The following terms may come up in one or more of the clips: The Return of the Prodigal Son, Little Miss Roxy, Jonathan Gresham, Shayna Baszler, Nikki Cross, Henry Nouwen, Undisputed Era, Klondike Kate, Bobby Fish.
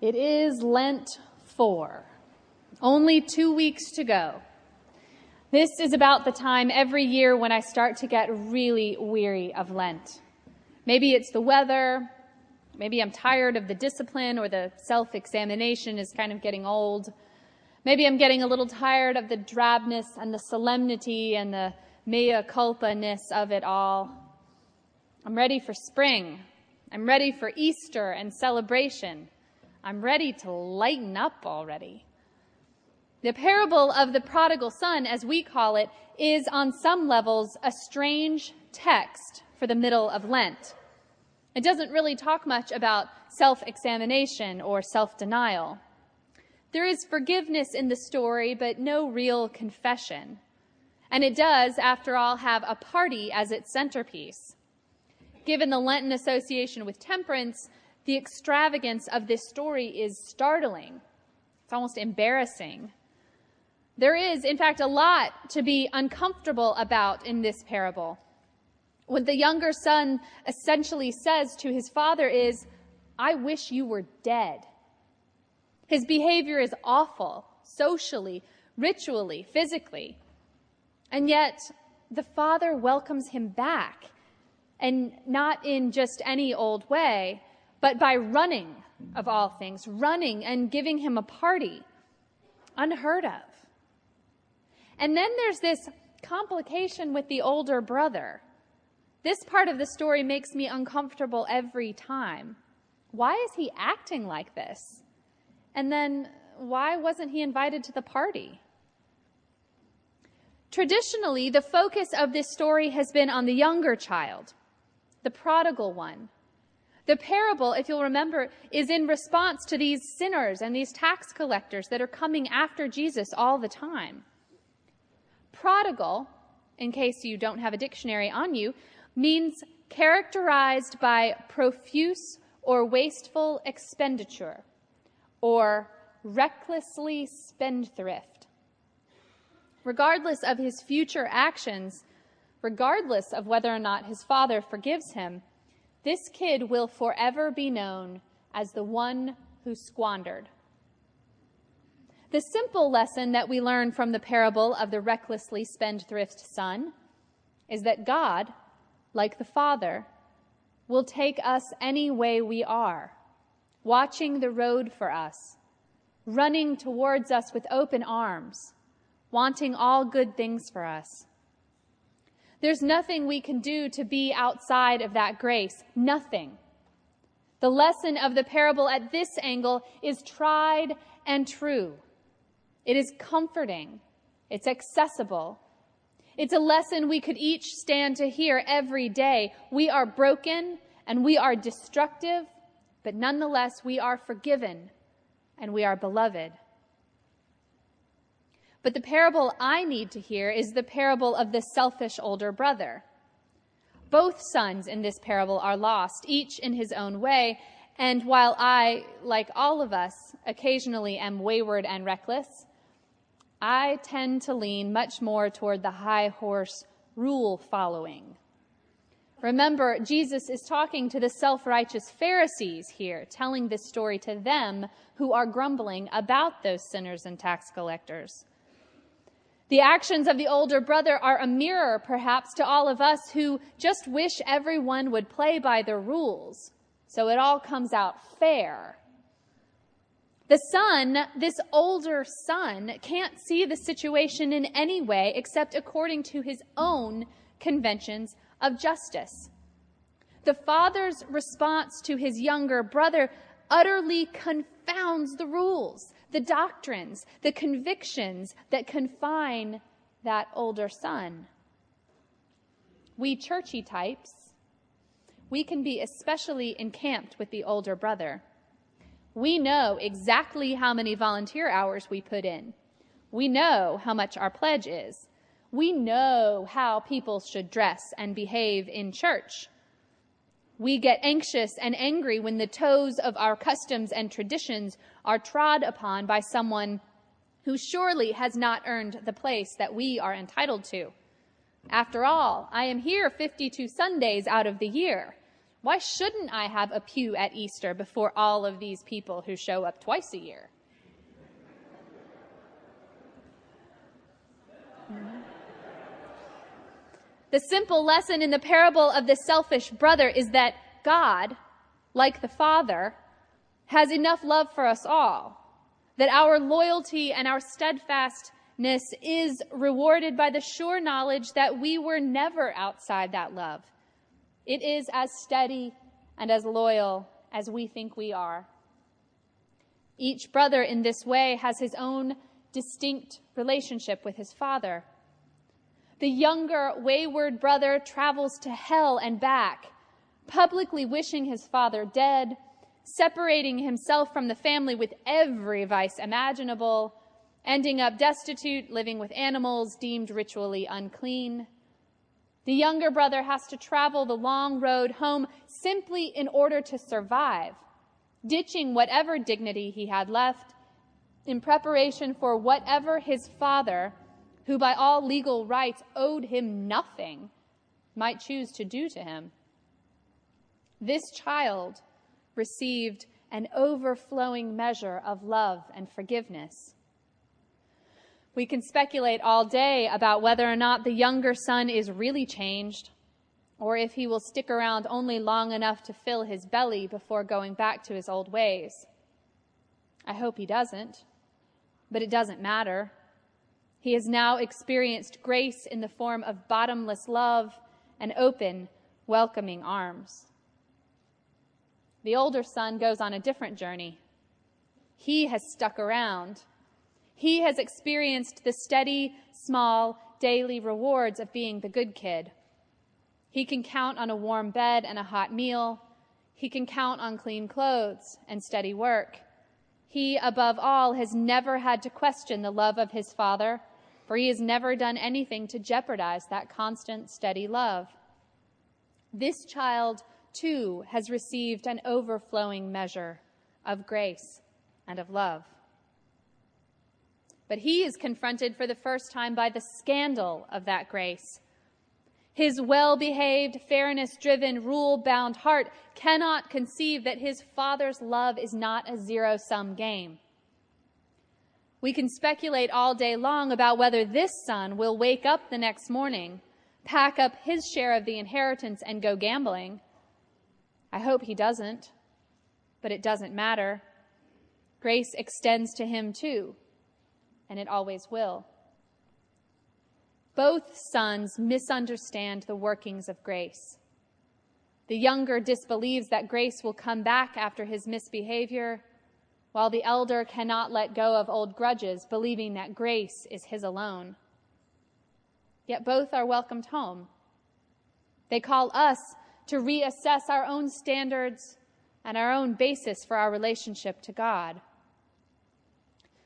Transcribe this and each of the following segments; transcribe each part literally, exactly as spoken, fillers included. It is Lent four. Only two weeks to go. This is about the time every year when I start to get really weary of Lent. Maybe it's the weather. Maybe I'm tired of the discipline, or the self-examination is kind of getting old. Maybe I'm getting a little tired of the drabness and the solemnity and the mea culpa-ness of it all. I'm ready for spring. I'm ready for Easter and celebration. I'm ready to lighten up already. The parable of the prodigal son, as we call it, is on some levels a strange text for the middle of Lent. It doesn't really talk much about self-examination or self-denial. There is forgiveness in the story, but no real confession. And it does, after all, have a party as its centerpiece. Given the Lenten association with temperance, the extravagance of this story is startling. It's almost embarrassing. There is, in fact, a lot to be uncomfortable about in this parable. What the younger son essentially says to his father is, "I wish you were dead." His behavior is awful, socially, ritually, physically. And yet, the father welcomes him back, and not in just any old way, but by running, of all things, running and giving him a party. Unheard of. And then there's this complication with the older brother. This part of the story makes me uncomfortable every time. Why is he acting like this? And then why wasn't he invited to the party? Traditionally, the focus of this story has been on the younger child, the prodigal one. The parable, if you'll remember, is in response to these sinners and these tax collectors that are coming after Jesus all the time. Prodigal, in case you don't have a dictionary on you, means characterized by profuse or wasteful expenditure, or recklessly spendthrift. Regardless of his future actions, regardless of whether or not his father forgives him, this kid will forever be known as the one who squandered. The simple lesson that we learn from the parable of the recklessly spendthrift son is that God, like the Father, will take us any way we are, watching the road for us, running towards us with open arms, wanting all good things for us. There's nothing we can do to be outside of that grace, nothing. The lesson of the parable at this angle is tried and true. It is comforting. It's accessible. It's a lesson we could each stand to hear every day. We are broken and we are destructive, but nonetheless we are forgiven and we are beloved. But the parable I need to hear is the parable of the selfish older brother. Both sons in this parable are lost, each in his own way, and while I, like all of us, occasionally am wayward and reckless, I tend to lean much more toward the high horse rule following. Remember, Jesus is talking to the self-righteous Pharisees here, telling this story to them who are grumbling about those sinners and tax collectors. The actions of the older brother are a mirror, perhaps, to all of us who just wish everyone would play by the rules, so it all comes out fair. The son, this older son, can't see the situation in any way except according to his own conventions of justice. The father's response to his younger brother utterly confounds the rules, the doctrines, the convictions that confine that older son. We churchy types, we can be especially encamped with the older brother. We know exactly how many volunteer hours we put in. We know how much our pledge is. We know how people should dress and behave in church. We get anxious and angry when the toes of our customs and traditions are trod upon by someone who surely has not earned the place that we are entitled to. After all, I am here fifty-two Sundays out of the year. Why shouldn't I have a pew at Easter before all of these people who show up twice a year? The simple lesson in the parable of the selfish brother is that God, like the Father, has enough love for us all, that our loyalty and our steadfastness is rewarded by the sure knowledge that we were never outside that love. It is as steady and as loyal as we think we are. Each brother in this way has his own distinct relationship with his father. The younger, wayward brother travels to hell and back, publicly wishing his father dead, separating himself from the family with every vice imaginable, ending up destitute, living with animals deemed ritually unclean. The younger brother has to travel the long road home simply in order to survive, ditching whatever dignity he had left in preparation for whatever his father, who by all legal rights owed him nothing, might choose to do to him. This child received an overflowing measure of love and forgiveness. We can speculate all day about whether or not the younger son is really changed, or if he will stick around only long enough to fill his belly before going back to his old ways. I hope he doesn't, but it doesn't matter. He has now experienced grace in the form of bottomless love and open, welcoming arms. The older son goes on a different journey. He has stuck around. He has experienced the steady, small, daily rewards of being the good kid. He can count on a warm bed and a hot meal. He can count on clean clothes and steady work. He, above all, has never had to question the love of his father, for he has never done anything to jeopardize that constant, steady love. This child, too, has received an overflowing measure of grace and of love. But he is confronted for the first time by the scandal of that grace. His well-behaved, fairness-driven, rule-bound heart cannot conceive that his father's love is not a zero-sum game. We can speculate all day long about whether this son will wake up the next morning, pack up his share of the inheritance, and go gambling. I hope he doesn't, but it doesn't matter. Grace extends to him too, and it always will. Both sons misunderstand the workings of grace. The younger disbelieves that grace will come back after his misbehavior, while the elder cannot let go of old grudges, believing that grace is his alone. Yet both are welcomed home. They call us to reassess our own standards and our own basis for our relationship to God.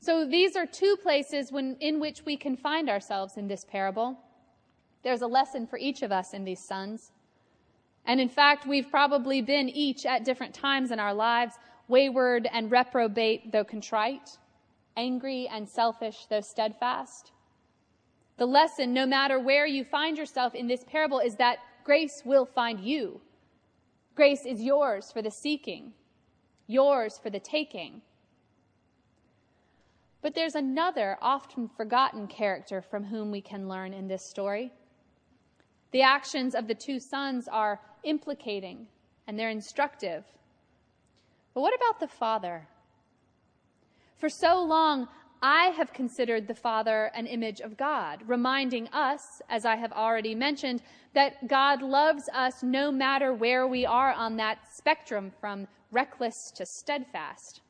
So these are two places when, in which we can find ourselves in this parable. There's a lesson for each of us in these sons. And in fact, we've probably been each at different times in our lives, wayward and reprobate though contrite, angry and selfish though steadfast. The lesson, no matter where you find yourself in this parable, is that grace will find you. Grace is yours for the seeking, yours for the taking. But there's another often forgotten character from whom we can learn in this story. The actions of the two sons are implicating and they're instructive. But what about the father? For so long, I have considered the father an image of God, reminding us, as I have already mentioned, that God loves us no matter where we are on that spectrum from reckless to steadfast.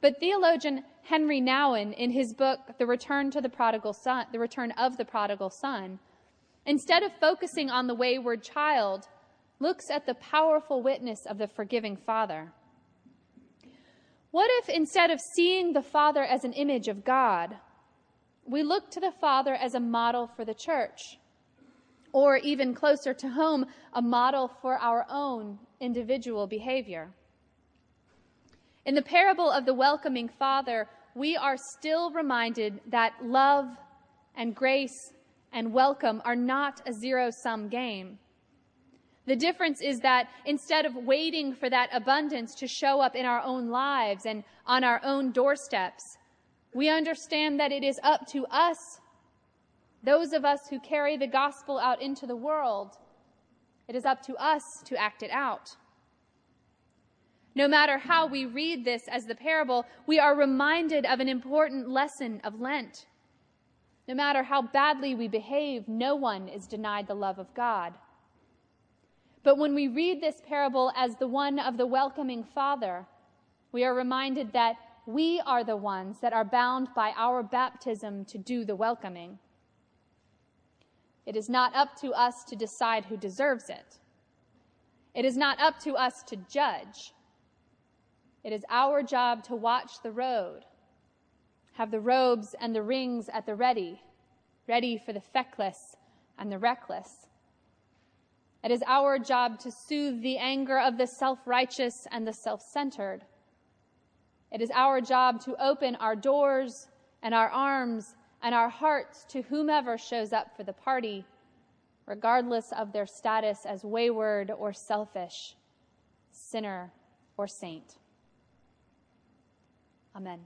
But theologian Henry Nouwen, in his book, The Return to the Prodigal Son, The Return of the Prodigal Son, instead of focusing on the wayward child, looks at the powerful witness of the forgiving father. What if instead of seeing the father as an image of God, we look to the father as a model for the church, or even closer to home, a model for our own individual behavior? In the parable of the welcoming father, we are still reminded that love and grace and welcome are not a zero-sum game. The difference is that instead of waiting for that abundance to show up in our own lives and on our own doorsteps, we understand that it is up to us, those of us who carry the gospel out into the world, it is up to us to act it out. No matter how we read this as the parable, we are reminded of an important lesson of Lent. No matter how badly we behave, no one is denied the love of God. But when we read this parable as the one of the welcoming Father, we are reminded that we are the ones that are bound by our baptism to do the welcoming. It is not up to us to decide who deserves it. It is not up to us to judge. It is our job to watch the road, have the robes and the rings at the ready, ready for the feckless and the reckless. It is our job to soothe the anger of the self-righteous and the self-centered. It is our job to open our doors and our arms and our hearts to whomever shows up for the party, regardless of their status as wayward or selfish, sinner or saint. Amen.